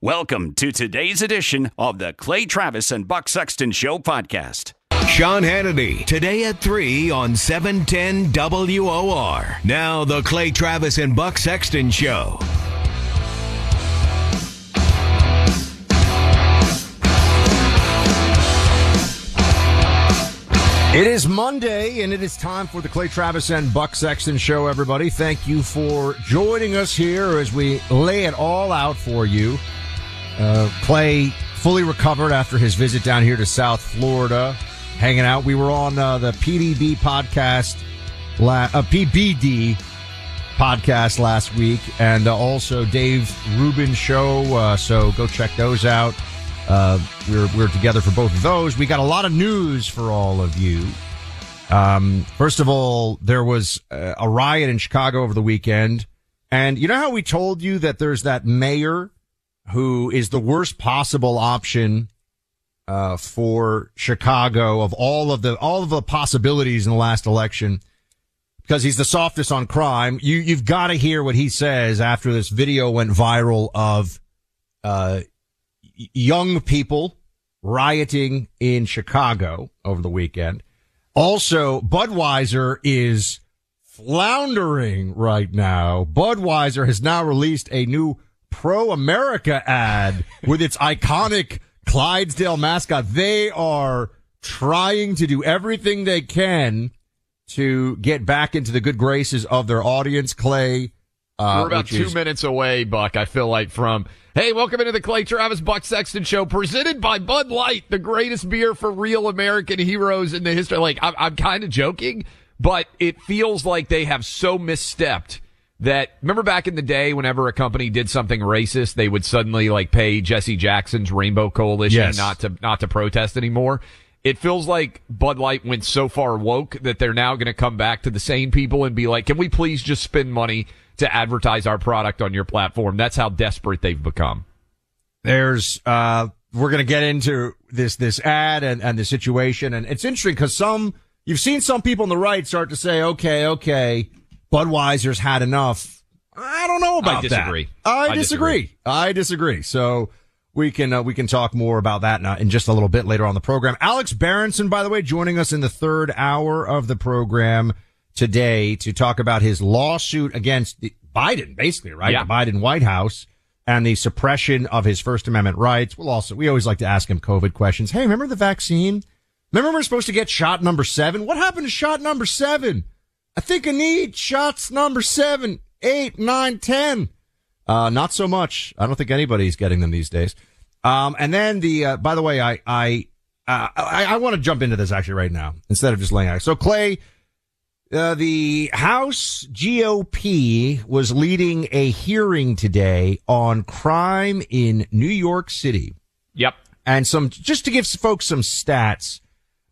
Welcome to today's edition of the Clay Travis and Buck Sexton Show podcast. Sean Hannity, today at 3 on 710 WOR. Now the Clay Travis and Buck Sexton Show. It is Monday, and it is time for the Clay Travis and Buck Sexton Show, everybody. Thank you for joining us here as we lay it all out for you. Clay fully recovered after his visit down here to South Florida, hanging out. We were on the PDB podcast, PBD podcast last week, and also Dave Rubin's show. So go check those out. We're together for both of those. We got a lot of news for all of you. First of all, there was a riot in Chicago over the weekend, and you know how we told you that there's that mayor who is the worst possible option for Chicago of all of the possibilities in the last election because he's the softest on crime. You've got to hear what he says after this video went viral of young people rioting in Chicago over the weekend. Also, Budweiser is floundering right now. Budweiser has now released a new pro-America ad with its iconic Clydesdale mascot. They are trying to do everything they can to get back into the good graces of their audience, Clay. We're about 2 minutes away, Buck, I feel like, from, hey, welcome into the Clay Travis Buck Sexton Show, presented by Bud Light, the greatest beer for real American heroes in the history. Like, I'm kind of joking, but it feels like they have so misstepped. That, remember back in the day, whenever a company did something racist, they would suddenly like pay Jesse Jackson's Rainbow Coalition not to protest anymore. It feels like Bud Light went so far woke that they're now going to come back to the same people and be like, can we please just spend money to advertise our product on your platform? That's how desperate they've become. There's, we're going to get into this ad and the situation. And it's interesting because you've seen some people on the right start to say, okay. Budweiser's had enough. I don't know about that. I disagree. So we can talk more about that in just a little bit later on the program. Alex Berenson, by the way, joining us in the third hour of the program today to talk about his lawsuit against Biden, basically, right? Yeah. The Biden White House and the suppression of his First Amendment rights. We always like to ask him COVID questions. Hey, remember the vaccine? Remember we're supposed to get shot number 7? What happened to shot number 7? I think I need shots number 7, 8, 9, 10. Not so much. I don't think anybody's getting them these days. And then by the way, I want to jump into this actually right now instead of just laying out. So Clay, the House GOP was leading a hearing today on crime in New York City. Yep. And just to give folks some stats.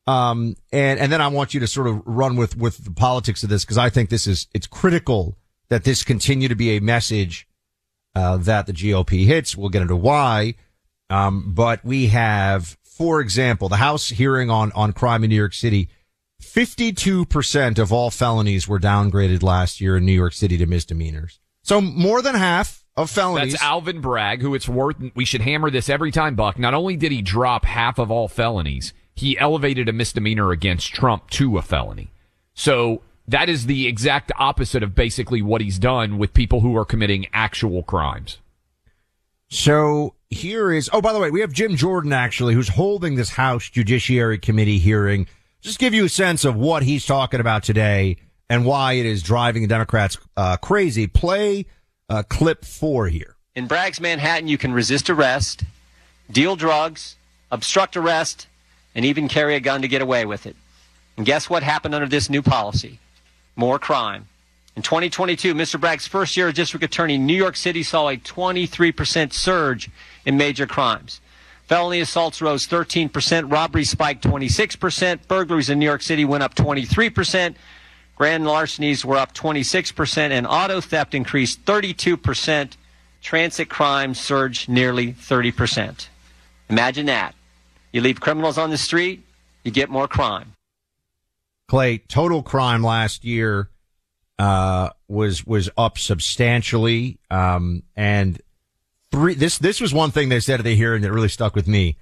And then I want you to sort of run with the politics of this, because I think it's critical that this continue to be a message that the GOP hits. We'll get into why. But we have, for example, the House hearing on crime in New York City. 52% of all felonies were downgraded last year in New York City to misdemeanors. So more than half of felonies. That's Alvin Bragg, who it's worth. We should hammer this every time, Buck. Not only did he drop half of all felonies, he elevated a misdemeanor against Trump to a felony. So that is the exact opposite of basically what he's done with people who are committing actual crimes. So here is, oh, by the way, we have Jim Jordan, actually, who's holding this House Judiciary Committee hearing. Just give you a sense of what he's talking about today and why it is driving the Democrats crazy. Play clip 4 here. In Bragg's Manhattan, you can resist arrest, deal drugs, obstruct arrest, and even carry a gun to get away with it. And guess what happened under this new policy? More crime. In 2022, Mr. Bragg's first year as district attorney in New York City saw a 23% surge in major crimes. Felony assaults rose 13%, robbery spiked 26%, burglaries in New York City went up 23%, grand larcenies were up 26%, and auto theft increased 32%, transit crime surged nearly 30%. Imagine that. You leave criminals on the street, you get more crime. Clay, total crime last year was up substantially, and this was one thing they said at the hearing that really stuck with me.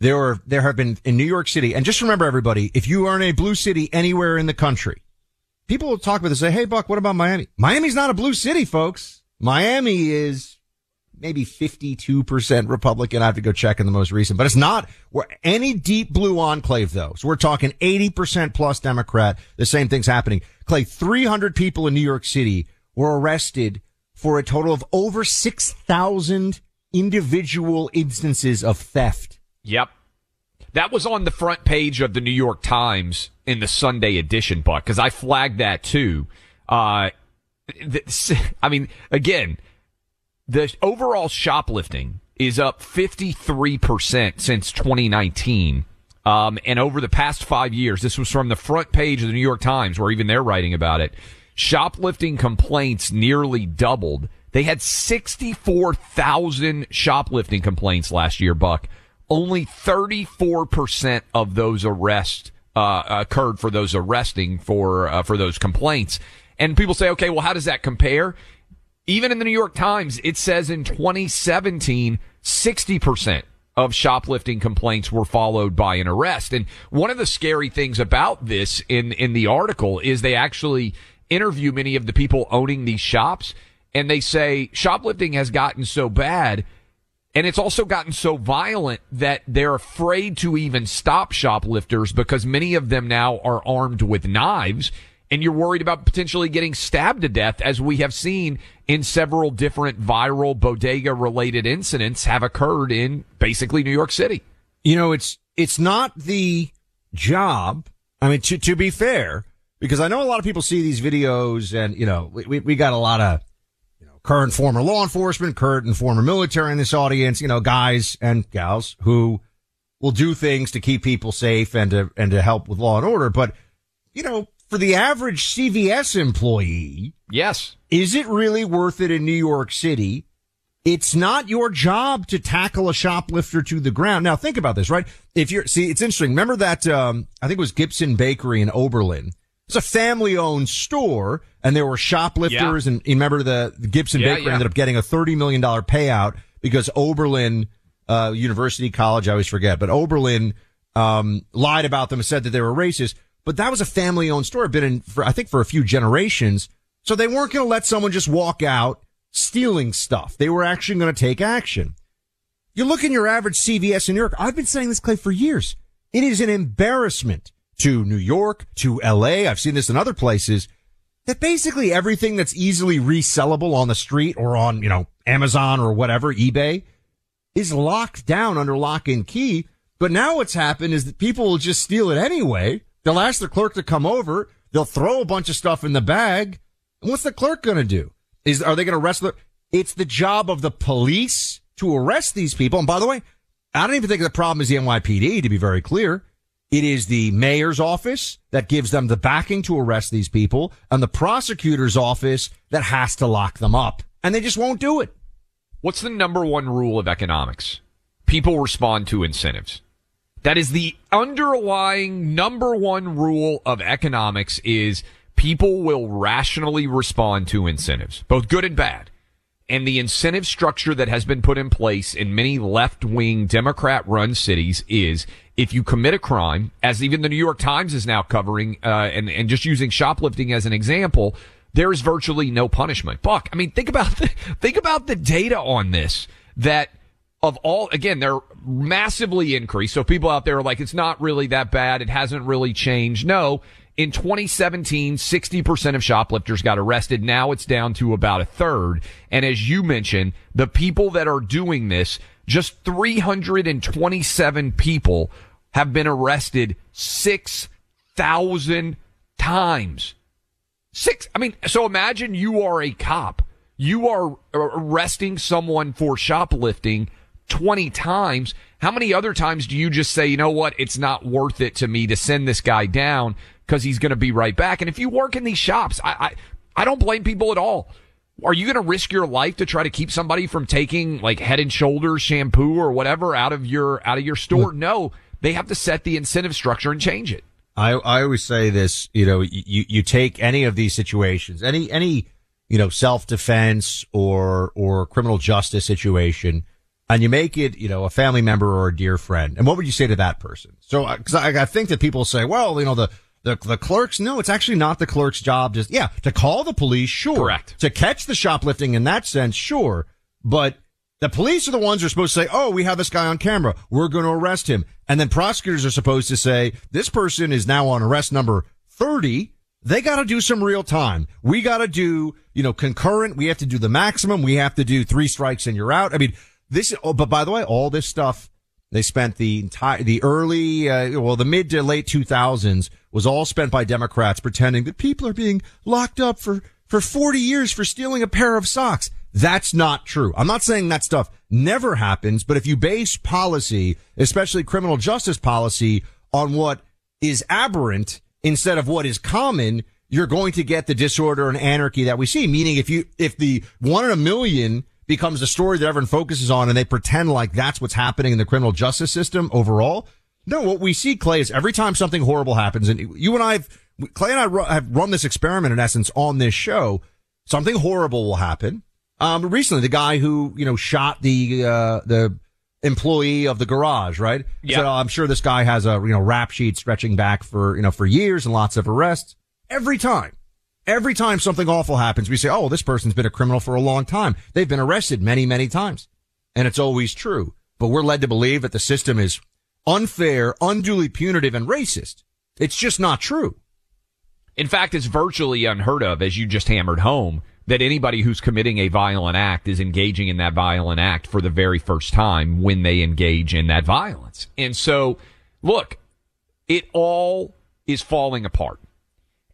There have been in New York City, and just remember, everybody, if you are in a blue city anywhere in the country, people will talk about this and say, hey, Buck, what about Miami? Miami's not a blue city, folks. Miami is maybe 52% Republican. I have to go check in the most recent, but it's not any deep blue enclave, though. So we're talking 80% plus Democrat. The same thing's happening. Clay, 300 people in New York City were arrested for a total of over 6,000 individual instances of theft. Yep. That was on the front page of the New York Times in the Sunday edition, Buck, because I flagged that too. I mean, again, the overall shoplifting is up 53% since 2019. And over the past 5 years, this was from the front page of the New York Times, where even they're writing about it. Shoplifting complaints nearly doubled. They had 64,000 shoplifting complaints last year, Buck. Only 34% of those arrests occurred for those arresting for those complaints. And people say, okay, well, how does that compare? Even in the New York Times, it says in 2017, 60% of shoplifting complaints were followed by an arrest. And one of the scary things about this in the article is they actually interview many of the people owning these shops, and they say shoplifting has gotten so bad, and it's also gotten so violent that they're afraid to even stop shoplifters because many of them now are armed with knives, and you're worried about potentially getting stabbed to death, as we have seen in several different viral bodega-related incidents have occurred in basically New York City. You know, it's not the job. I mean, to be fair, because I know a lot of people see these videos and, you know, we got a lot of, you know, current former law enforcement, current and former military in this audience, you know, guys and gals who will do things to keep people safe and to help with law and order. But, you know, for the average CVS employee. Yes. Is it really worth it in New York City? It's not your job to tackle a shoplifter to the ground. Now think about this, right? It's interesting. Remember that, I think it was Gibson Bakery in Oberlin. It's a family-owned store, and there were shoplifters, yeah. And remember the Gibson Bakery ended up getting a $30 million payout because Oberlin University College, I always forget, but Oberlin lied about them and said that they were racist. But that was a family-owned store, been in for a few generations, so they weren't going to let someone just walk out stealing stuff. They were actually going to take action. You look in your average CVS in New York. I've been saying this, Clay, for years. It is an embarrassment to New York, to L.A., I've seen this in other places, that basically everything that's easily resellable on the street or on, you know, Amazon or whatever, eBay, is locked down under lock and key. But now what's happened is that people will just steal it anyway. They'll ask the clerk to come over. They'll throw a bunch of stuff in the bag. And what's the clerk going to do? Are they going to arrest them? It's the job of the police to arrest these people. And by the way, I don't even think the problem is the NYPD, to be very clear. It is the mayor's office that gives them the backing to arrest these people and the prosecutor's office that has to lock them up. And they just won't do it. What's the number one rule of economics? People respond to incentives. That is the underlying number one rule of economics, is people will rationally respond to incentives, both good and bad. And the incentive structure that has been put in place in many left-wing Democrat-run cities is, if you commit a crime, as even the New York Times is now covering, and just using shoplifting as an example, there is virtually no punishment. Buck, I mean, think about the data on this, that of all, again, they're massively increased. So people out there are like, it's not really that bad. It hasn't really changed. No. In 2017, 60% of shoplifters got arrested. Now it's down to about a third. And as you mentioned, the people that are doing this, just 327 people have been arrested 6,000 times. So imagine you are a cop. You are arresting someone for shoplifting 20 times. How many other times do you just say, you know what, it's not worth it to me to send this guy down because he's going to be right back? And if you work in these shops, I don't blame people at all. Are you going to risk your life to try to keep somebody from taking like Head and Shoulders shampoo or whatever out of your store? No, they have to set the incentive structure and change it. I always say this, you know, you take any of these situations, any you know, self-defense or criminal justice situation, and you make it, you know, a family member or a dear friend. And what would you say to that person? So, because I think that people say, well, you know, the clerks. No, it's actually not the clerk's job. Just, yeah, to call the police, sure. Correct. To catch the shoplifting in that sense, sure. But the police are the ones who are supposed to say, oh, we have this guy on camera. We're going to arrest him. And then prosecutors are supposed to say, this person is now on arrest number 30. They got to do some real time. We got to do, you know, concurrent. We have to do the maximum. We have to do 3 strikes and you're out. I mean, but by the way, all this stuff, they spent the mid to late 2000s was all spent by Democrats pretending that people are being locked up for 40 years for stealing a pair of socks. That's not true. I'm not saying that stuff never happens, but if you base policy, especially criminal justice policy, on what is aberrant instead of what is common, you're going to get the disorder and anarchy that we see. Meaning, if the 1 in a million becomes the story that everyone focuses on and they pretend like that's what's happening in the criminal justice system overall. No, what we see, Clay, is every time something horrible happens, and Clay and I have run this experiment in essence on this show, something horrible will happen. Recently, the guy who, you know, shot the employee of the garage, right? Yeah. So I'm sure this guy has a, you know, rap sheet stretching back for, you know, for years and lots of arrests. Every time something awful happens, we say, oh, this person's been a criminal for a long time. They've been arrested many, many times. And it's always true. But we're led to believe that the system is unfair, unduly punitive, and racist. It's just not true. In fact, it's virtually unheard of, as you just hammered home, that anybody who's committing a violent act is engaging in that violent act for the very first time when they engage in that violence. And so, look, it all is falling apart.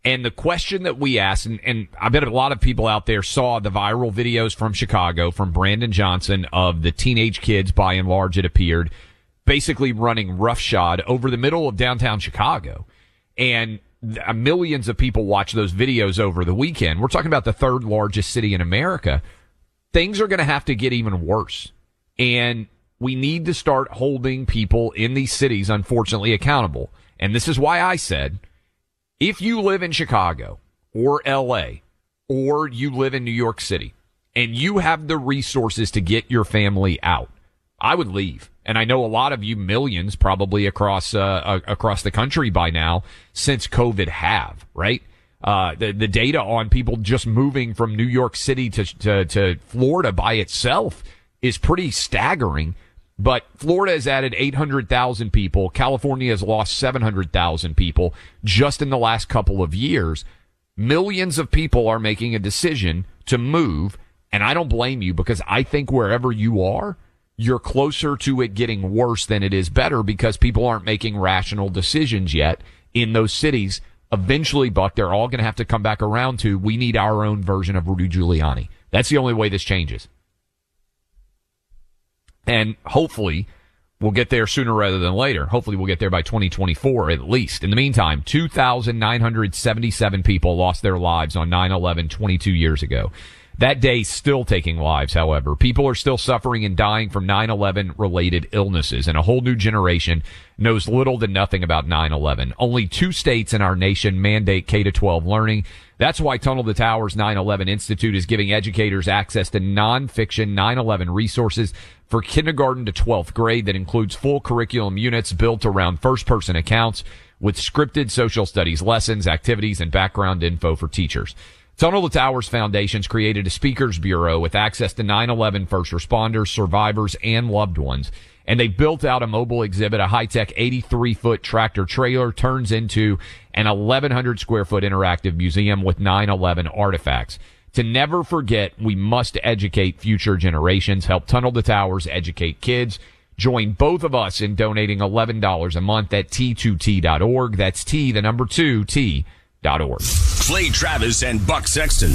And the question that we asked, and I bet a lot of people out there saw the viral videos from Chicago, from Brandon Johnson, of the teenage kids, by and large, it appeared, basically running roughshod over the middle of downtown Chicago. And millions of people watch those videos over the weekend. We're talking about the third largest city in America. Things are going to have to get even worse. And we need to start holding people in these cities, unfortunately, accountable. And this is why I said, if you live in Chicago or LA or you live in New York City and you have the resources to get your family out, I would leave. And I know a lot of you, millions probably across the country by now since COVID have, right? The data on people just moving from New York City to Florida by itself is pretty staggering. But Florida has added 800,000 people. California has lost 700,000 people just in the last couple of years. Millions of people are making a decision to move. And I don't blame you, because I think wherever you are, you're closer to it getting worse than it is better, because people aren't making rational decisions yet in those cities. Eventually, Buck, they're all going to have to come back around to, we need our own version of Rudy Giuliani. That's the only way this changes. And hopefully we'll get there sooner rather than later. Hopefully we'll get there by 2024 at least. In the meantime, 2,977 people lost their lives on 9/11 22 years ago. That day still taking lives, however. People are still suffering and dying from 9/11 related illnesses, and a whole new generation knows little to nothing about 9/11. Only 2 states in our nation mandate K-12 learning. That's why Tunnel to Towers 9/11 Institute is giving educators access to nonfiction 9/11 resources for kindergarten to 12th grade that includes full curriculum units built around first-person accounts with scripted social studies lessons, activities, and background info for teachers. Tunnel to Towers Foundation's created a speakers bureau with access to 9/11 first responders, survivors, and loved ones. And they built out a mobile exhibit. A high-tech 83-foot tractor trailer turns into an 1,100-square-foot interactive museum with 9/11 artifacts. To never forget, we must educate future generations. Help Tunnel to Towers educate kids. Join both of us in donating $11 a month at T2T.org. That's T, the number 2, T.org. Clay Travis and Buck Sexton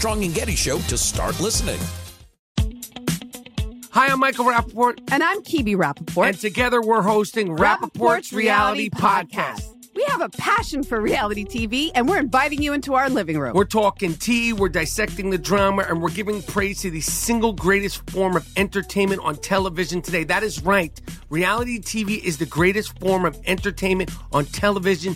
and Getty Show to start listening. Hi, I'm Michael Rappaport. And I'm Kibi Rappaport. And together we're hosting Rappaport's Reality Podcast. We have a passion for reality TV, and we're inviting you into our living room. We're talking tea, we're dissecting the drama, and we're giving praise to the single greatest form of entertainment on television today. That is right. Reality TV is the greatest form of entertainment on television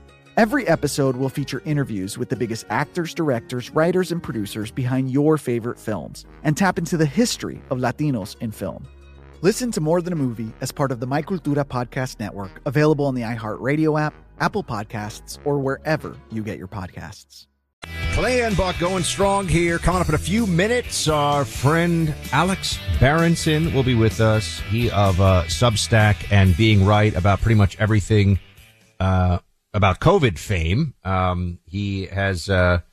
Every episode will feature interviews with the biggest actors, directors, writers, and producers behind your favorite films and tap into the history of Latinos in film. Listen to More Than a Movie as part of the My Cultura Podcast Network, available on the iHeartRadio app, Apple Podcasts, or wherever you get your podcasts. Clay and Buck going strong here. Coming up in a few minutes, our friend Alex Berenson will be with us. He of Substack and being right about pretty much everything about COVID fame. He has a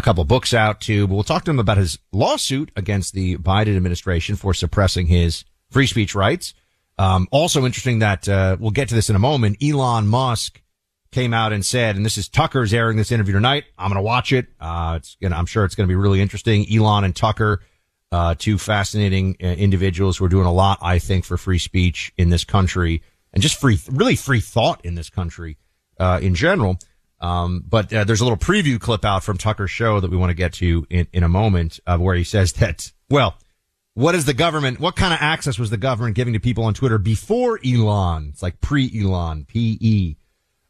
couple books out, too. But we'll talk to him about his lawsuit against the Biden administration for suppressing his free speech rights. Also interesting that we'll get to this in a moment. Elon Musk came out and said, and this is Tucker's airing this interview tonight. I'm going to watch it. I'm sure it's going to be really interesting. Elon and Tucker, two fascinating individuals who are doing a lot, I think, for free speech in this country and just free thought in this country. In general. But there's a little preview clip out from Tucker's show that we want to get to in a moment where he says that, well, what kind of access was the government giving to people on Twitter before Elon? It's like pre-Elon, P-E.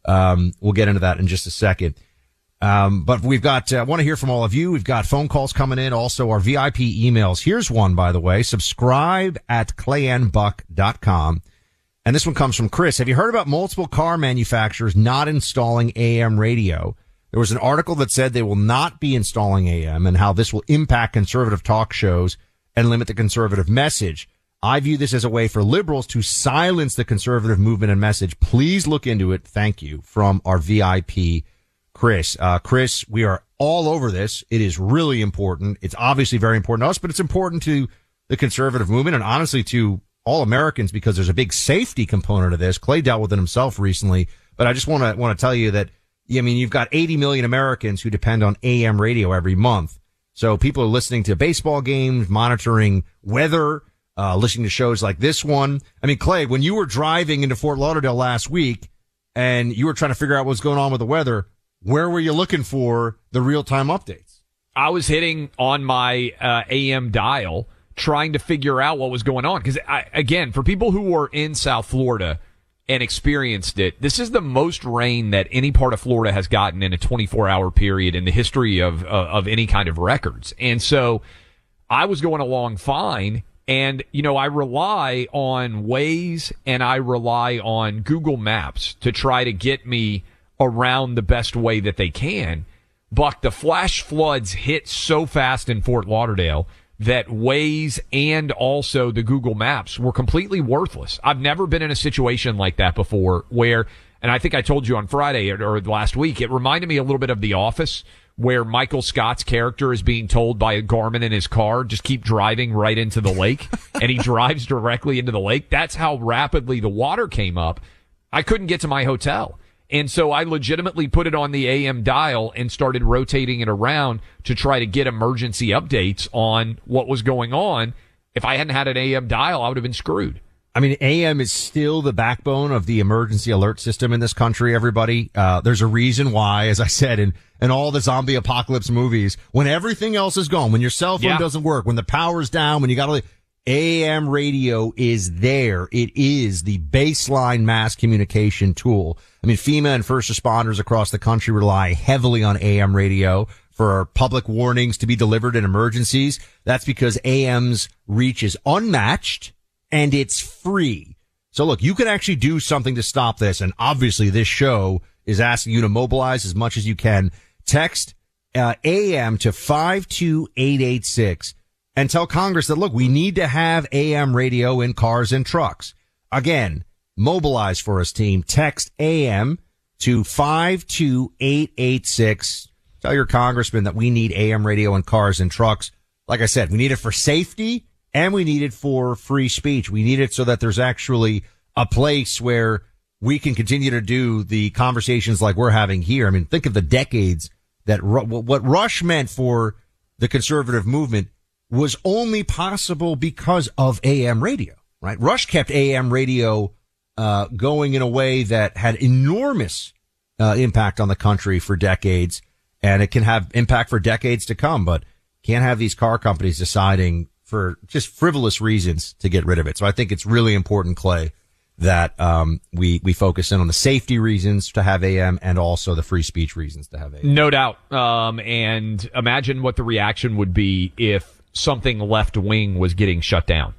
We'll get into that in just a second. But we've got, I want to hear from all of you. We've got phone calls coming in. Also our VIP emails. Here's one, by the way. Subscribe at clayandbuck.com. And this one comes from Chris. Have you heard about multiple car manufacturers not installing AM radio? There was an article that said they will not be installing AM and how this will impact conservative talk shows and limit the conservative message. I view this as a way for liberals to silence the conservative movement and message. Please look into it. Thank you. From our VIP Chris. Chris, we are all over this. It is really important. It's obviously very important to us, but it's important to the conservative movement and honestly to all Americans because there's a big safety component of this. Clay dealt with it himself recently, but I just want to tell you that, I mean, you've got 80 million Americans who depend on AM radio every month. So people are listening to baseball games, monitoring weather, listening to shows like this one. I mean, Clay, when you were driving into Fort Lauderdale last week and you were trying to figure out what's going on with the weather, where were you looking for the real-time updates? I was hitting on my AM dial trying to figure out what was going on. Because, again, for people who were in South Florida and experienced it, this is the most rain that any part of Florida has gotten in a 24-hour period in the history of any kind of records. And so I was going along fine, and, you know, I rely on Waze and I rely on Google Maps to try to get me around the best way that they can. Buck, the flash floods hit so fast in Fort Lauderdale that Waze and also the Google Maps were completely worthless. I've never been in a situation like that before where, and I think I told you on Friday or last week, it reminded me a little bit of The Office where Michael Scott's character is being told by a Garmin in his car, just keep driving right into the lake, and he drives directly into the lake. That's how rapidly the water came up. I couldn't get to my hotel. And so I legitimately put it on the AM dial and started rotating it around to try to get emergency updates on what was going on. If I hadn't had an AM dial, I would have been screwed. I mean, AM is still the backbone of the emergency alert system in this country, everybody. There's a reason why, as I said, in all the zombie apocalypse movies, when everything else is gone, when your cell phone doesn't work, when the power's down, when you got all the AM radio is there. It is the baseline mass communication tool. I mean, FEMA and first responders across the country rely heavily on AM radio for public warnings to be delivered in emergencies. That's because AM's reach is unmatched and it's free. So look, you can actually do something to stop this. And obviously this show is asking you to mobilize as much as you can. Text AM to 52886. And tell Congress that, look, we need to have AM radio in cars and trucks. Again, mobilize for us, team. Text AM to 52886. Tell your congressman that we need AM radio in cars and trucks. Like I said, we need it for safety and we need it for free speech. We need it so that there's actually a place where we can continue to do the conversations like we're having here. I mean, think of the decades that what Rush meant for the conservative movement was only possible because of AM radio, right? Rush kept AM radio going in a way that had enormous impact on the country for decades, and it can have impact for decades to come, but can't have these car companies deciding for just frivolous reasons to get rid of it. So I think it's really important, Clay, that we focus in on the safety reasons to have AM and also the free speech reasons to have AM. No doubt. And imagine what the reaction would be if something left wing was getting shut down.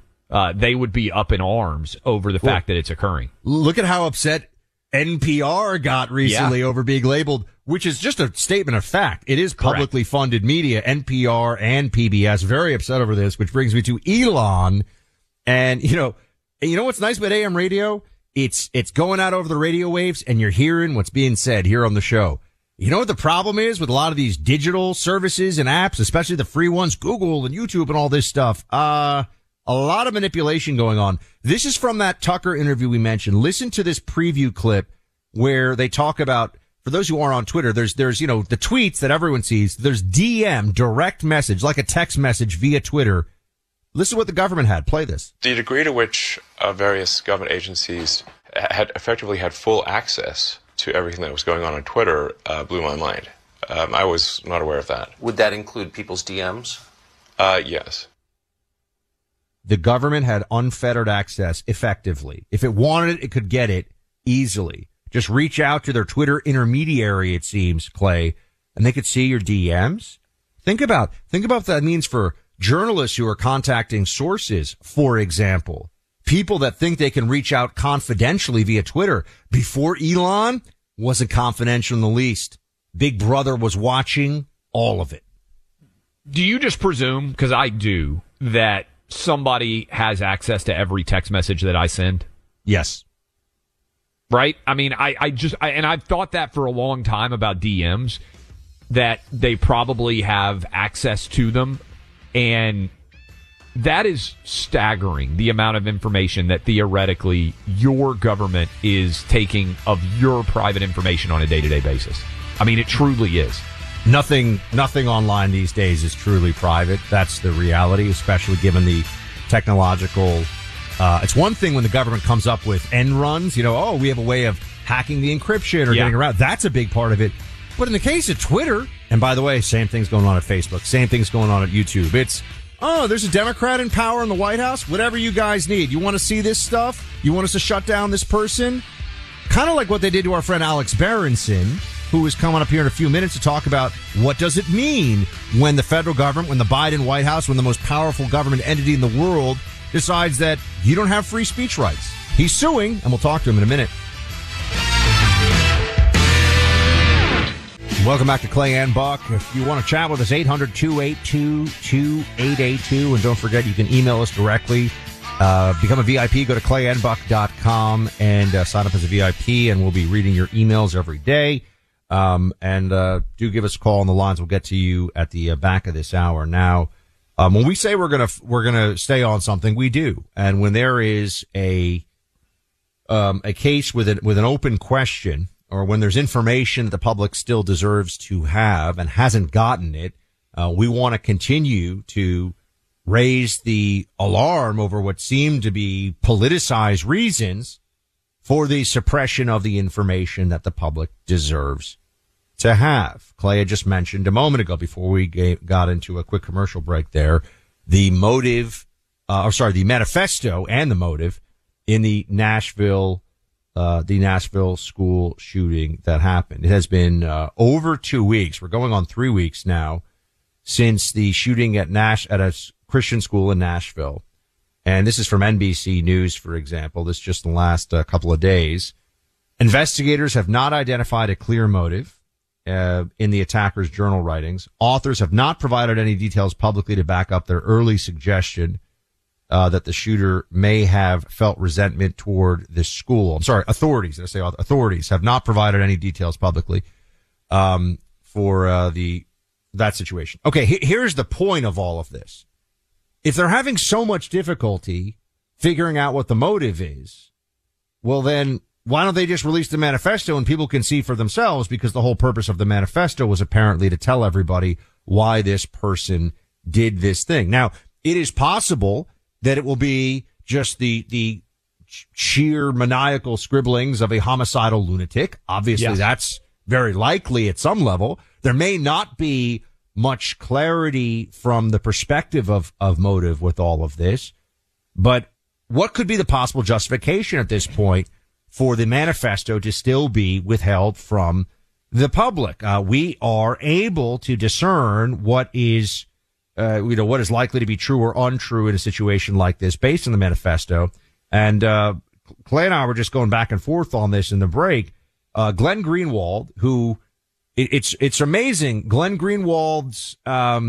They would be up in arms over the fact that it's occurring. Look at how upset NPR got recently over being labeled, which is just a statement of fact. It is publicly funded media, NPR and PBS, very upset over this, which brings me to Elon. And you know what's nice about AM radio? It's going out over the radio waves and you're hearing what's being said here on the show. You know what the problem is with a lot of these digital services and apps, especially the free ones, Google and YouTube and all this stuff? A lot of manipulation going on. This is from that Tucker interview we mentioned. Listen to this preview clip where they talk about, for those who aren't on Twitter, there's the tweets that everyone sees. There's DM, direct message, like a text message via Twitter. Listen to what the government had. Play this. The degree to which various government agencies had effectively had full access to everything that was going on Twitter blew my mind. I was not aware of that. Would that include people's DMs? Yes. The government had unfettered access effectively. If it wanted it, it could get it easily. Just reach out to their Twitter intermediary, it seems, Clay, and they could see your DMs. Think about what that means for journalists who are contacting sources, for example. People that think they can reach out confidentially via Twitter. Before Elon, wasn't confidential in the least. Big Brother was watching all of it. Do you just presume, because I do, that somebody has access to every text message that I send? Yes. right? I mean, I just and I've thought that for a long time about DMs, that they probably have access to them. And that is staggering, the amount of information that theoretically your government is taking of your private information on a day-to-day basis. I mean, it truly is. Nothing online these days is truly private. That's the reality, especially given the technological... it's one thing when the government comes up with end runs, you know, oh, we have a way of hacking the encryption or getting around. That's a big part of it. But in the case of Twitter, and by the way, same thing's going on at Facebook, same thing's going on at YouTube. It's, oh, there's a Democrat in power in the White House, whatever you guys need. You want to see this stuff? You want us to shut down this person? Kind of like what they did to our friend Alex Berenson, who is coming up here in a few minutes to talk about what does it mean when the federal government, when the Biden White House, when the most powerful government entity in the world decides that you don't have free speech rights. He's suing, and we'll talk to him in a minute. Welcome back to Clay and Buck. If you want to chat with us, 800-282-2882. And don't forget, you can email us directly. Become a VIP. Go to clayandbuck.com and sign up as a VIP. And we'll be reading your emails every day. Do give us a call on the lines. We'll get to you at the back of this hour. Now, when we say we're gonna stay on something, we do. And when there is a case with an open question, or when there's information that the public still deserves to have and hasn't gotten it, we want to continue to raise the alarm over what seem to be politicized reasons for the suppression of the information that the public deserves to have. Clay had just mentioned a moment ago, before we got into a quick commercial break there, the motive, the manifesto and the motive in the Nashville school shooting that happened. It has been over 2 weeks. We're going on 3 weeks now since the shooting at a Christian school in Nashville. And this is from NBC News, for example. This just in the last couple of days. Investigators have not identified a clear motive in the attacker's journal writings. Authors have not provided any details publicly to back up their early suggestion that the shooter may have felt resentment toward the school. I'm sorry, authorities have not provided any details publicly for that situation. Okay, here's the point of all of this. If they're having so much difficulty figuring out what the motive is, well, then why don't they just release the manifesto and people can see for themselves? Because the whole purpose of the manifesto was apparently to tell everybody why this person did this thing. Now, it is possible that it will be just the sheer maniacal scribblings of a homicidal lunatic. Obviously, That's very likely at some level. There may not be much clarity from the perspective of motive with all of this. But what could be the possible justification at this point for the manifesto to still be withheld from the public? We are able to discern what is what is likely to be true or untrue in a situation like this based on the manifesto. And Clay and I were just going back and forth on this in the break. Glenn Greenwald, who it's amazing. Glenn Greenwald's at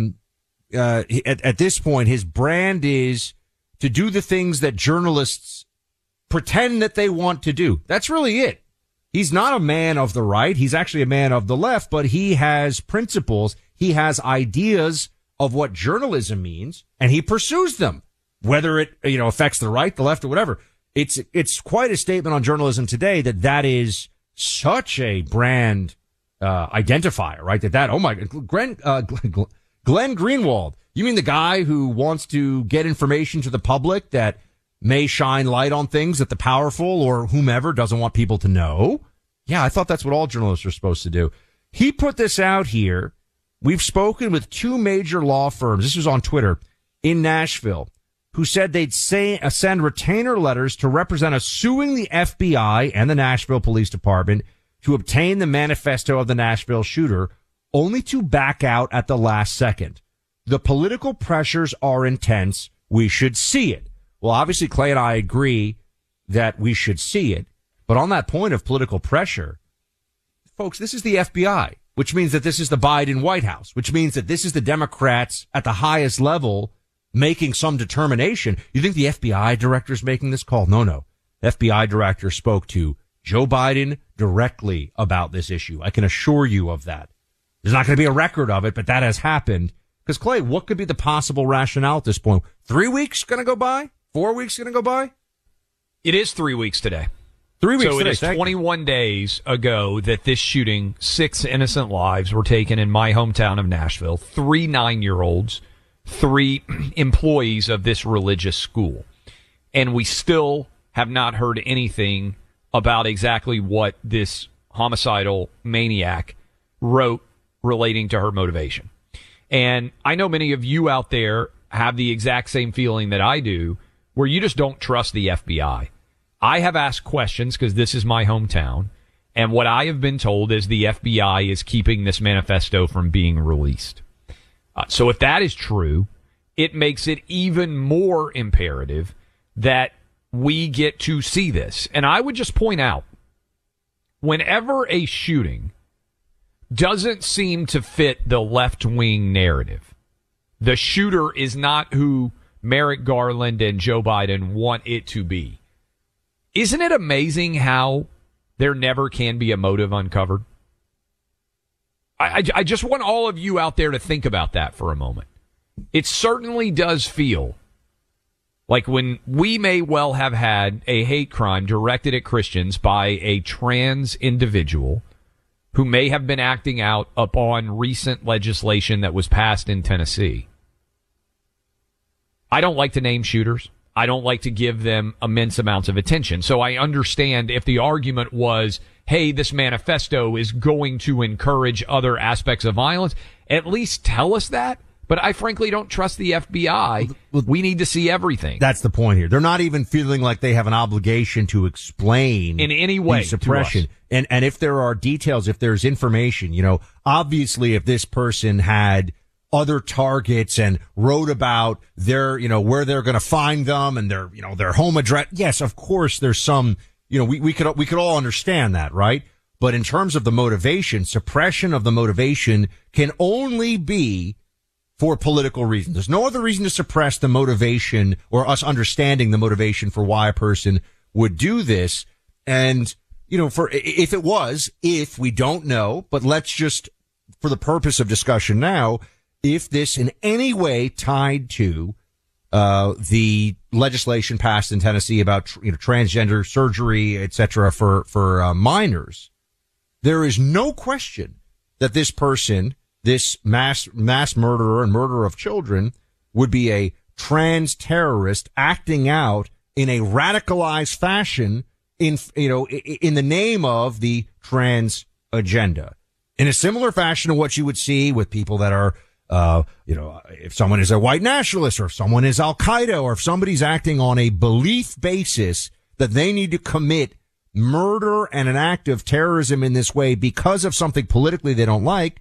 this point, his brand is to do the things that journalists pretend that they want to do. That's really it. He's not a man of the right. He's actually a man of the left, but he has principles. He has ideas of what journalism means, and he pursues them, whether it affects the right, the left, or whatever. It's quite a statement on journalism today that is such a brand identifier, right? Oh my God, Glenn Greenwald, you mean the guy who wants to get information to the public that may shine light on things that the powerful or whomever doesn't want people to know? Yeah, I thought that's what all journalists are supposed to do. He put this out here. We've spoken with two major law firms, this was on Twitter, in Nashville, who said they'd send retainer letters to represent us suing the FBI and the Nashville Police Department to obtain the manifesto of the Nashville shooter, only to back out at the last second. The political pressures are intense. We should see it. Well, obviously, Clay and I agree that we should see it. But on that point of political pressure, folks, this is the FBI, which means that this is the Biden White House, which means that this is the Democrats at the highest level making some determination. You think the FBI director is making this call? No. The FBI director spoke to Joe Biden directly about this issue. I can assure you of that. There's not going to be a record of it, but that has happened. Because, Clay, what could be the possible rationale at this point? 3 weeks going to go by? 4 weeks going to go by? It is 3 weeks today. 3 weeks today. So it is 21 days ago that this shooting, 6 innocent lives were taken in my hometown of Nashville, 3 9-year-olds, 3 employees of this religious school. And we still have not heard anything about exactly what this homicidal maniac wrote relating to her motivation. And I know many of you out there have the exact same feeling that I do, where you just don't trust the FBI. I have asked questions because this is my hometown, and what I have been told is the FBI is keeping this manifesto from being released. So if that is true, it makes it even more imperative that we get to see this. And I would just point out, whenever a shooting doesn't seem to fit the left-wing narrative, the shooter is not who Merrick Garland and Joe Biden want it to be. Isn't it amazing how there never can be a motive uncovered? I just want all of you out there to think about that for a moment. It certainly does feel like when we may well have had a hate crime directed at Christians by a trans individual who may have been acting out upon recent legislation that was passed in Tennessee. I don't like to name shooters. I don't like to give them immense amounts of attention. So I understand if the argument was, hey, this manifesto is going to encourage other aspects of violence, at least tell us that. But I frankly don't trust the FBI. We need to see everything. That's the point here. They're not even feeling like they have an obligation to explain in any way the suppression. And if there are details, if there's information, you know, obviously if this person had other targets and wrote about their, you know, where they're going to find them and their, you know, their home address. Yes, of course, there's some, you know, we could all understand that, right? But in terms of the motivation, suppression of the motivation can only be for political reasons. There's no other reason to suppress the motivation or us understanding the motivation for why a person would do this. And, you know, if we don't know, but let's just, for the purpose of discussion now, if this in any way tied to, the legislation passed in Tennessee about, you know, transgender surgery, et cetera, for minors, there is no question that this person, this mass murderer and murderer of children, would be a trans terrorist acting out in a radicalized fashion in the name of the trans agenda. In a similar fashion to what you would see with people that are, if someone is a white nationalist or if someone is Al-Qaeda or if somebody's acting on a belief basis that they need to commit murder and an act of terrorism in this way because of something politically they don't like.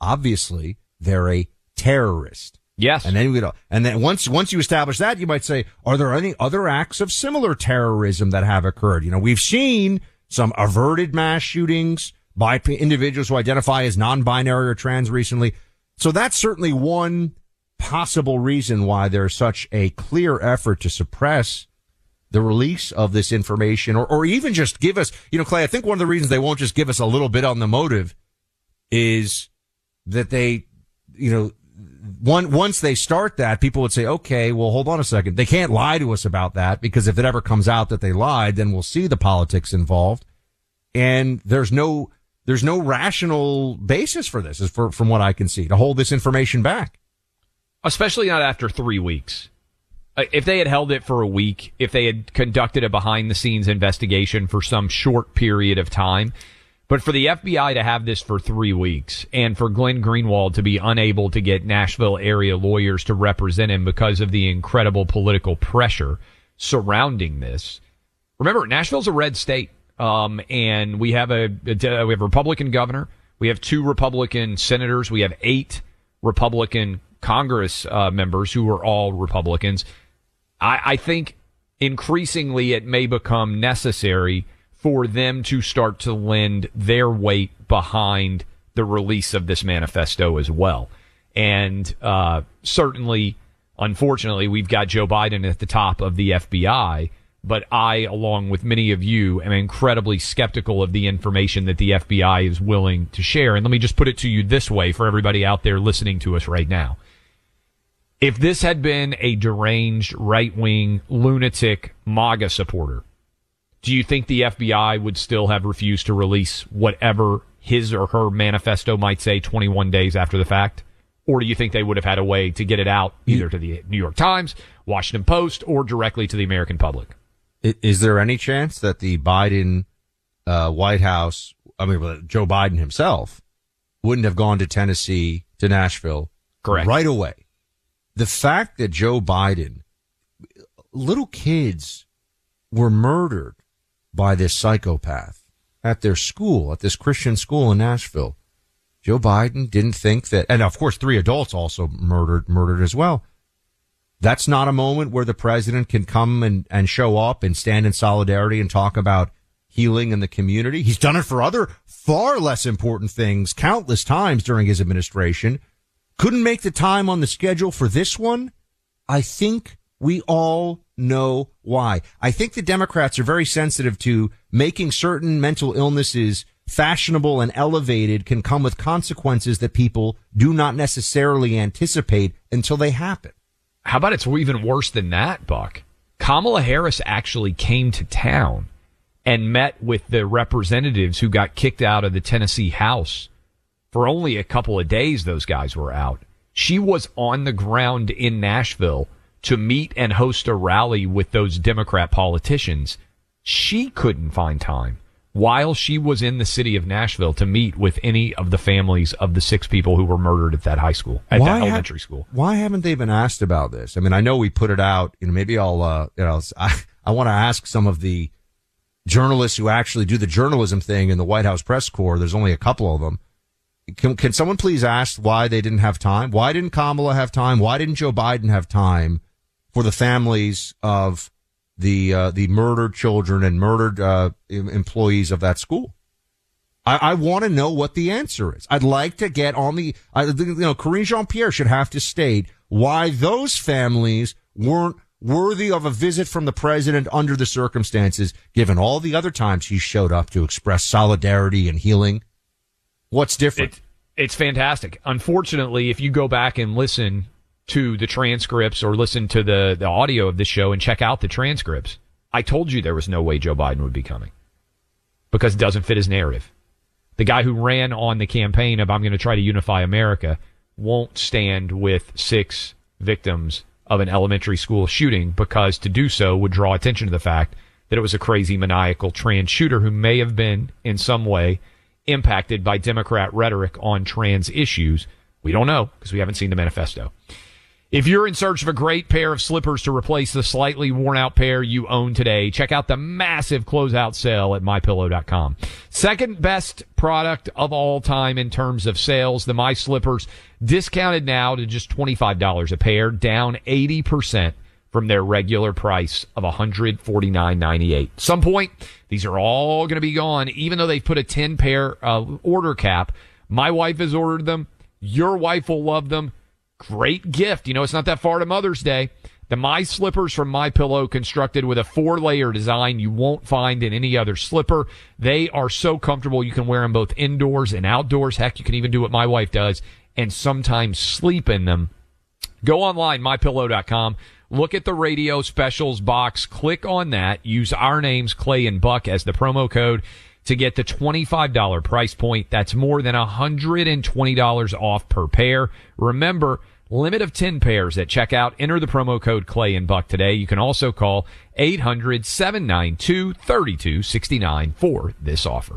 Obviously, they're a terrorist. Yes. And then once you establish that, you might say, are there any other acts of similar terrorism that have occurred? You know, we've seen some averted mass shootings by individuals who identify as non-binary or trans recently. So that's certainly one possible reason why there's such a clear effort to suppress the release of this information or even just give us, you know, Clay, I think one of the reasons they won't just give us a little bit on the motive is that they, you know, once they start that, people would say, okay, well, hold on a second. They can't lie to us about that because if it ever comes out that they lied, then we'll see the politics involved. And there's no rational basis for this, from what I can see, to hold this information back. Especially not after 3 weeks. If they had held it for a week, if they had conducted a behind-the-scenes investigation for some short period of time, but for the FBI to have this for 3 weeks and for Glenn Greenwald to be unable to get Nashville area lawyers to represent him because of the incredible political pressure surrounding this. Remember, Nashville's a red state. And we have a Republican governor. We have 2 Republican senators. We have 8 Republican Congress members who are all Republicans. I think increasingly it may become necessary for them to start to lend their weight behind the release of this manifesto as well. And certainly, unfortunately, we've got Joe Biden at the top of the FBI, But I, along with many of you, am incredibly skeptical of the information that the FBI is willing to share. And let me just put it to you this way for everybody out there listening to us right now. If this had been a deranged, right-wing, lunatic MAGA supporter, do you think the FBI would still have refused to release whatever his or her manifesto might say 21 days after the fact? Or do you think they would have had a way to get it out either to the New York Times, Washington Post, or directly to the American public? Is there any chance that the Biden White House, I mean, Joe Biden himself, wouldn't have gone to Tennessee, to Nashville, correct, right away? The fact that Joe Biden, little kids were murdered by this psychopath at their school, at this Christian school in Nashville. Joe Biden didn't think that, and of course 3 adults also murdered as well. That's not a moment where the president can come and show up and stand in solidarity and talk about healing in the community. He's done it for other far less important things countless times during his administration. Couldn't make the time on the schedule for this one. I think we all know why. I think the Democrats are very sensitive to making certain mental illnesses fashionable and elevated can come with consequences that people do not necessarily anticipate until they happen. How about it's even worse than that, Buck? Kamala Harris actually came to town and met with the representatives who got kicked out of the Tennessee House. For only a couple of days, those guys were out. She was on the ground in Nashville to meet and host a rally with those Democrat politicians. She couldn't find time while she was in the city of Nashville to meet with any of the families of the 6 people who were murdered at that high school, at that elementary school. Why haven't they been asked about this? I mean, I know we put it out, and maybe I'll, I want to ask some of the journalists who actually do the journalism thing in the White House press corps. There's only a couple of them. Can someone please ask why they didn't have time? Why didn't Kamala have time? Why didn't Joe Biden have time for the families of the murdered children and murdered employees of that school? I want to know what the answer is. I'd like to get on the, Karine Jean-Pierre should have to state why those families weren't worthy of a visit from the president under the circumstances, given all the other times he showed up to express solidarity and healing. What's different? It's fantastic. Unfortunately, if you go back and listen to the transcripts or listen to the audio of this show and check out the transcripts, I told you there was no way Joe Biden would be coming because it doesn't fit his narrative. The guy who ran on the campaign of I'm going to try to unify America won't stand with 6 victims of an elementary school shooting because to do so would draw attention to the fact that it was a crazy, maniacal trans shooter who may have been in some way impacted by Democrat rhetoric on trans issues. We don't know because we haven't seen the manifesto. If you're in search of a great pair of slippers to replace the slightly worn-out pair you own today, check out the massive closeout sale at MyPillow.com. Second best product of all time in terms of sales, the My Slippers, discounted now to just $25 a pair, down 80% from their regular price of $149.98. Some point, these are all going to be gone, even though they've put a 10-pair order cap. My wife has ordered them. Your wife will love them. Great gift. You know, it's not that far to Mother's Day. The My Slippers from MyPillow, constructed with a 4-layer design you won't find in any other slipper. They are so comfortable. You can wear them both indoors and outdoors. Heck, you can even do what my wife does and sometimes sleep in them. Go online, MyPillow.com. Look at the radio specials box. Click on that. Use our names, Clay and Buck, as the promo code to get the $25 price point. That's more than $120 off per pair. Remember, limit of 10 pairs at checkout. Enter the promo code Clay and Buck today. You can also call 800-792-3269 for this offer.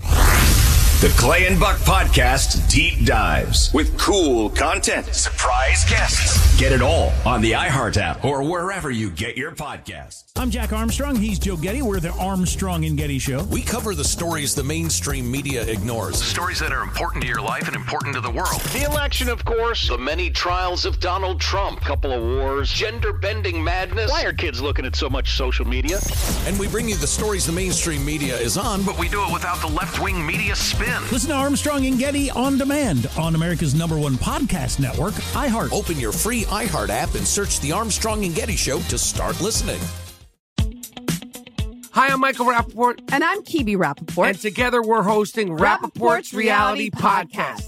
The Clay and Buck Podcast deep dives with cool content, surprise guests. Get it all on the iHeart app or wherever you get your podcasts. I'm Jack Armstrong. He's Joe Getty. We're the Armstrong and Getty Show. We cover the stories the mainstream media ignores. The stories that are important to your life and important to the world. The election, of course. The many trials of Donald Trump. Couple of wars. Gender-bending madness. Why are kids looking at so much social media? And we bring you the stories the mainstream media is on, but we do it without the left-wing media spin. Listen to Armstrong and Getty On Demand on America's #1 podcast network, iHeart. Open your free iHeart app and search The Armstrong and Getty Show to start listening. Hi, I'm Michael Rappaport. And I'm Kibi Rappaport. And together we're hosting Rappaport's Reality Podcast.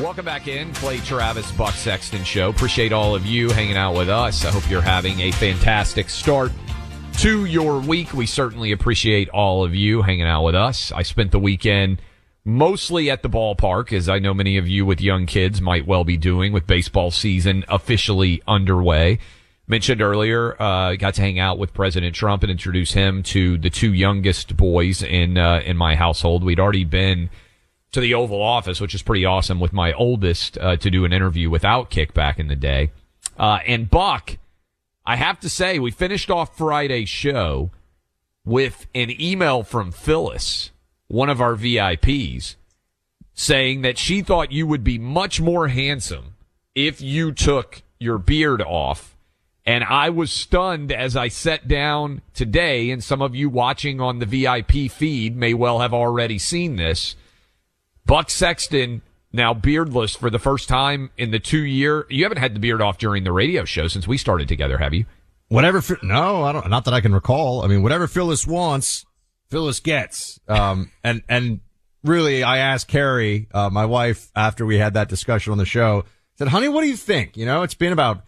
Welcome back in, Clay Travis, Buck Sexton Show. Appreciate all of you hanging out with us. I hope you're having a fantastic start to your week. We certainly appreciate all of you hanging out with us. I spent the weekend mostly at the ballpark, as I know many of you with young kids might well be doing with baseball season officially underway. Mentioned earlier, got to hang out with President Trump and introduce him to the two youngest boys in my household. We'd already been to the Oval Office, which is pretty awesome, with my oldest to do an interview with Outkick back in the day. And Buck, I have to say, we finished off Friday's show with an email from Phyllis, one of our VIPs, saying that she thought you would be much more handsome if you took your beard off. And I was stunned as I sat down today, and some of you watching on the VIP feed may well have already seen this. Buck Sexton, now beardless for the first time in the 2 year. You haven't had the beard off during the radio show since we started together, have you? No, I don't. Not that I can recall. I mean, whatever Phyllis wants, Phyllis gets. And really, I asked Carrie, my wife, after we had that discussion on the show, said, "Honey, what do you think? You know, it's been about, I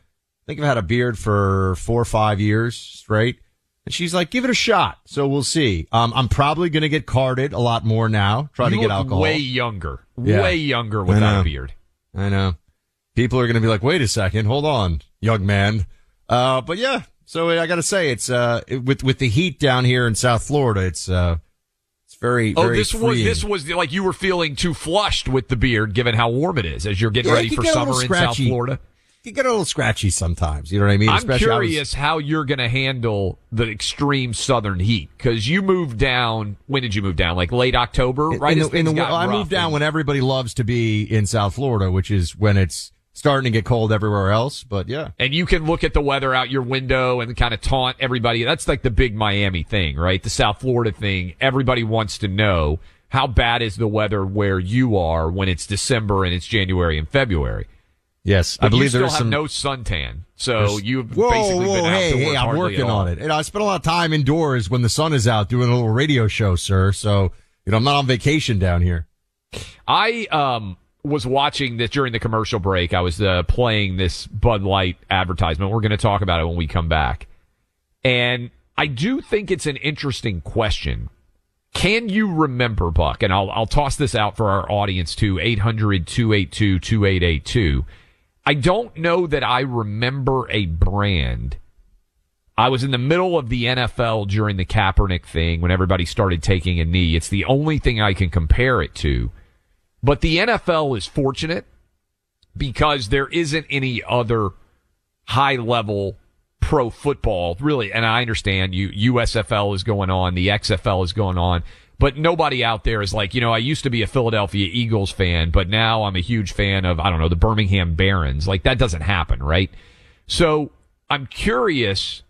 think I've had a beard for 4 or 5 years straight." And she's like, "Give it a shot." So we'll see. I'm probably going to get carded a lot more now, trying to get alcohol. Way younger. Yeah. Way younger without a beard. I know. People are going to be like, "Wait a second. Hold on, young man." But yeah, so I got to say, it's, with the heat down here in South Florida, it's very, very freeing. This was like you were feeling too flushed with the beard, given how warm it is as you're getting ready for summer in South Florida. You get a little scratchy sometimes, you know what I mean? Especially curious how you're going to handle the extreme southern heat, because you moved down, when did you move down? Like late October, right? I moved down when everybody loves to be in South Florida, which is when it's starting to get cold everywhere else, but yeah. And you can look at the weather out your window and kind of taunt everybody. That's like the big Miami thing, right? The South Florida thing. Everybody wants to know how bad is the weather where you are when it's December and it's January and February. Yes, but I believe there's some. You still have no suntan, so you've basically been out to work. Hey, I'm working on it. And I spent a lot of time indoors when the sun is out doing a little radio show, sir. So, you know, I'm not on vacation down here. I was watching this during the commercial break. I was playing this Bud Light advertisement. We're going to talk about it when we come back. And I do think it's an interesting question. Can you remember, Buck, and I'll toss this out for our audience too, 800-282-2882. I don't know that I remember a brand. I was in the middle of the NFL during the Kaepernick thing when everybody started taking a knee. It's the only thing I can compare it to. But the NFL is fortunate because there isn't any other high-level pro football, really. And I understand USFL is going on, the XFL is going on, but nobody out there is like, you know, I used to be a Philadelphia Eagles fan, but now I'm a huge fan of, I don't know, the Birmingham Barons. Like, that doesn't happen, right? So I'm curious.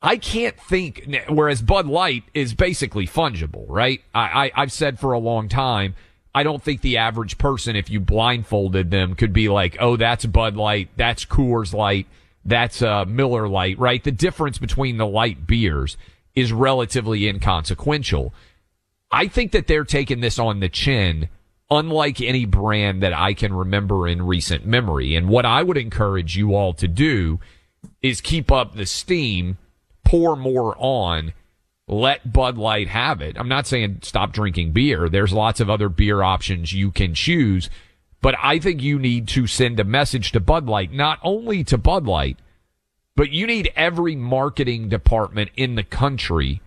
I can't think, whereas Bud Light is basically fungible, right? I've said for a long time, I don't think the average person, if you blindfolded them, could be like, oh, that's Bud Light, that's Coors Light, that's Miller Lite, right? The difference between the light beers is relatively inconsequential. I think that they're taking this on the chin, unlike any brand that I can remember in recent memory. And what I would encourage you all to do is keep up the steam, pour more on, let Bud Light have it. I'm not saying stop drinking beer. There's lots of other beer options you can choose. But I think you need to send a message to Bud Light, not only to Bud Light, but you need every marketing department in the country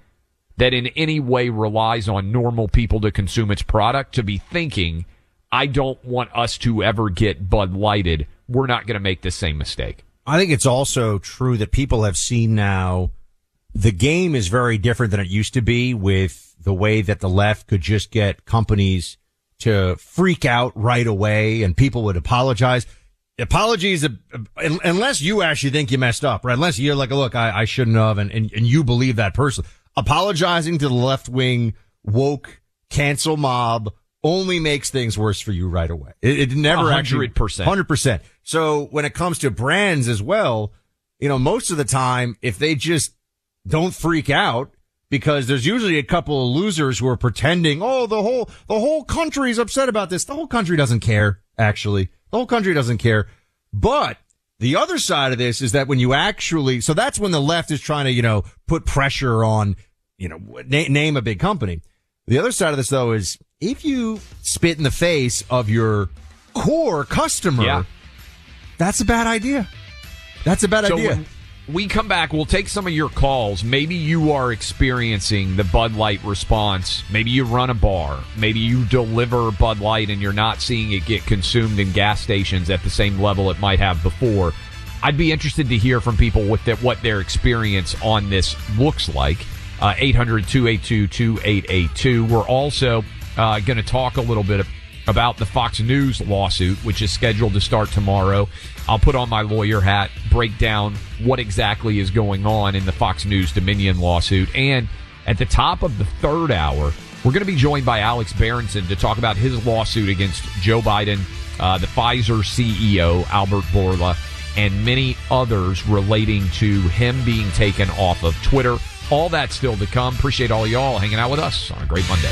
that in any way relies on normal people to consume its product to be thinking, I don't want us to ever get Bud Lighted. We're not going to make the same mistake. I think it's also true that people have seen now the game is very different than it used to be with the way that the left could just get companies to freak out right away, and people would apologize. Apologies, unless you actually think you messed up, right? Unless you're like, look, I shouldn't have, and you believe that personally. Apologizing to the left-wing, woke, cancel mob only makes things worse for you right away. It never 100%. Actually... 100%. So when it comes to brands as well, you know, most of the time, if they just don't freak out, because there's usually a couple of losers who are pretending, oh, the whole country's upset about this. The whole country doesn't care, actually. The whole country doesn't care. But the other side of this is that when you actually, so that's when the left is trying to, you know, put pressure on, you know, name a big company. The other side of this, though, is if you spit in the face of your core customer, yeah, that's a bad idea. That's a bad idea. We come back, we'll take some of your calls. Maybe you are experiencing the Bud Light response. Maybe you run a bar. Maybe you deliver Bud Light and you're not seeing it get consumed in gas stations at the same level it might have before. I'd be interested to hear from people what their experience on this looks like. 800-282-2882. We're also going to talk a little bit about the Fox News lawsuit, which is scheduled to start tomorrow. I'll put on my lawyer hat, break down what exactly is going on in the Fox News Dominion lawsuit. And at the top of the third hour, we're going to be joined by Alex Berenson to talk about his lawsuit against Joe Biden, the Pfizer CEO, Albert Bourla, and many others relating to him being taken off of Twitter. All that's still to come. Appreciate all y'all hanging out with us on a great Monday.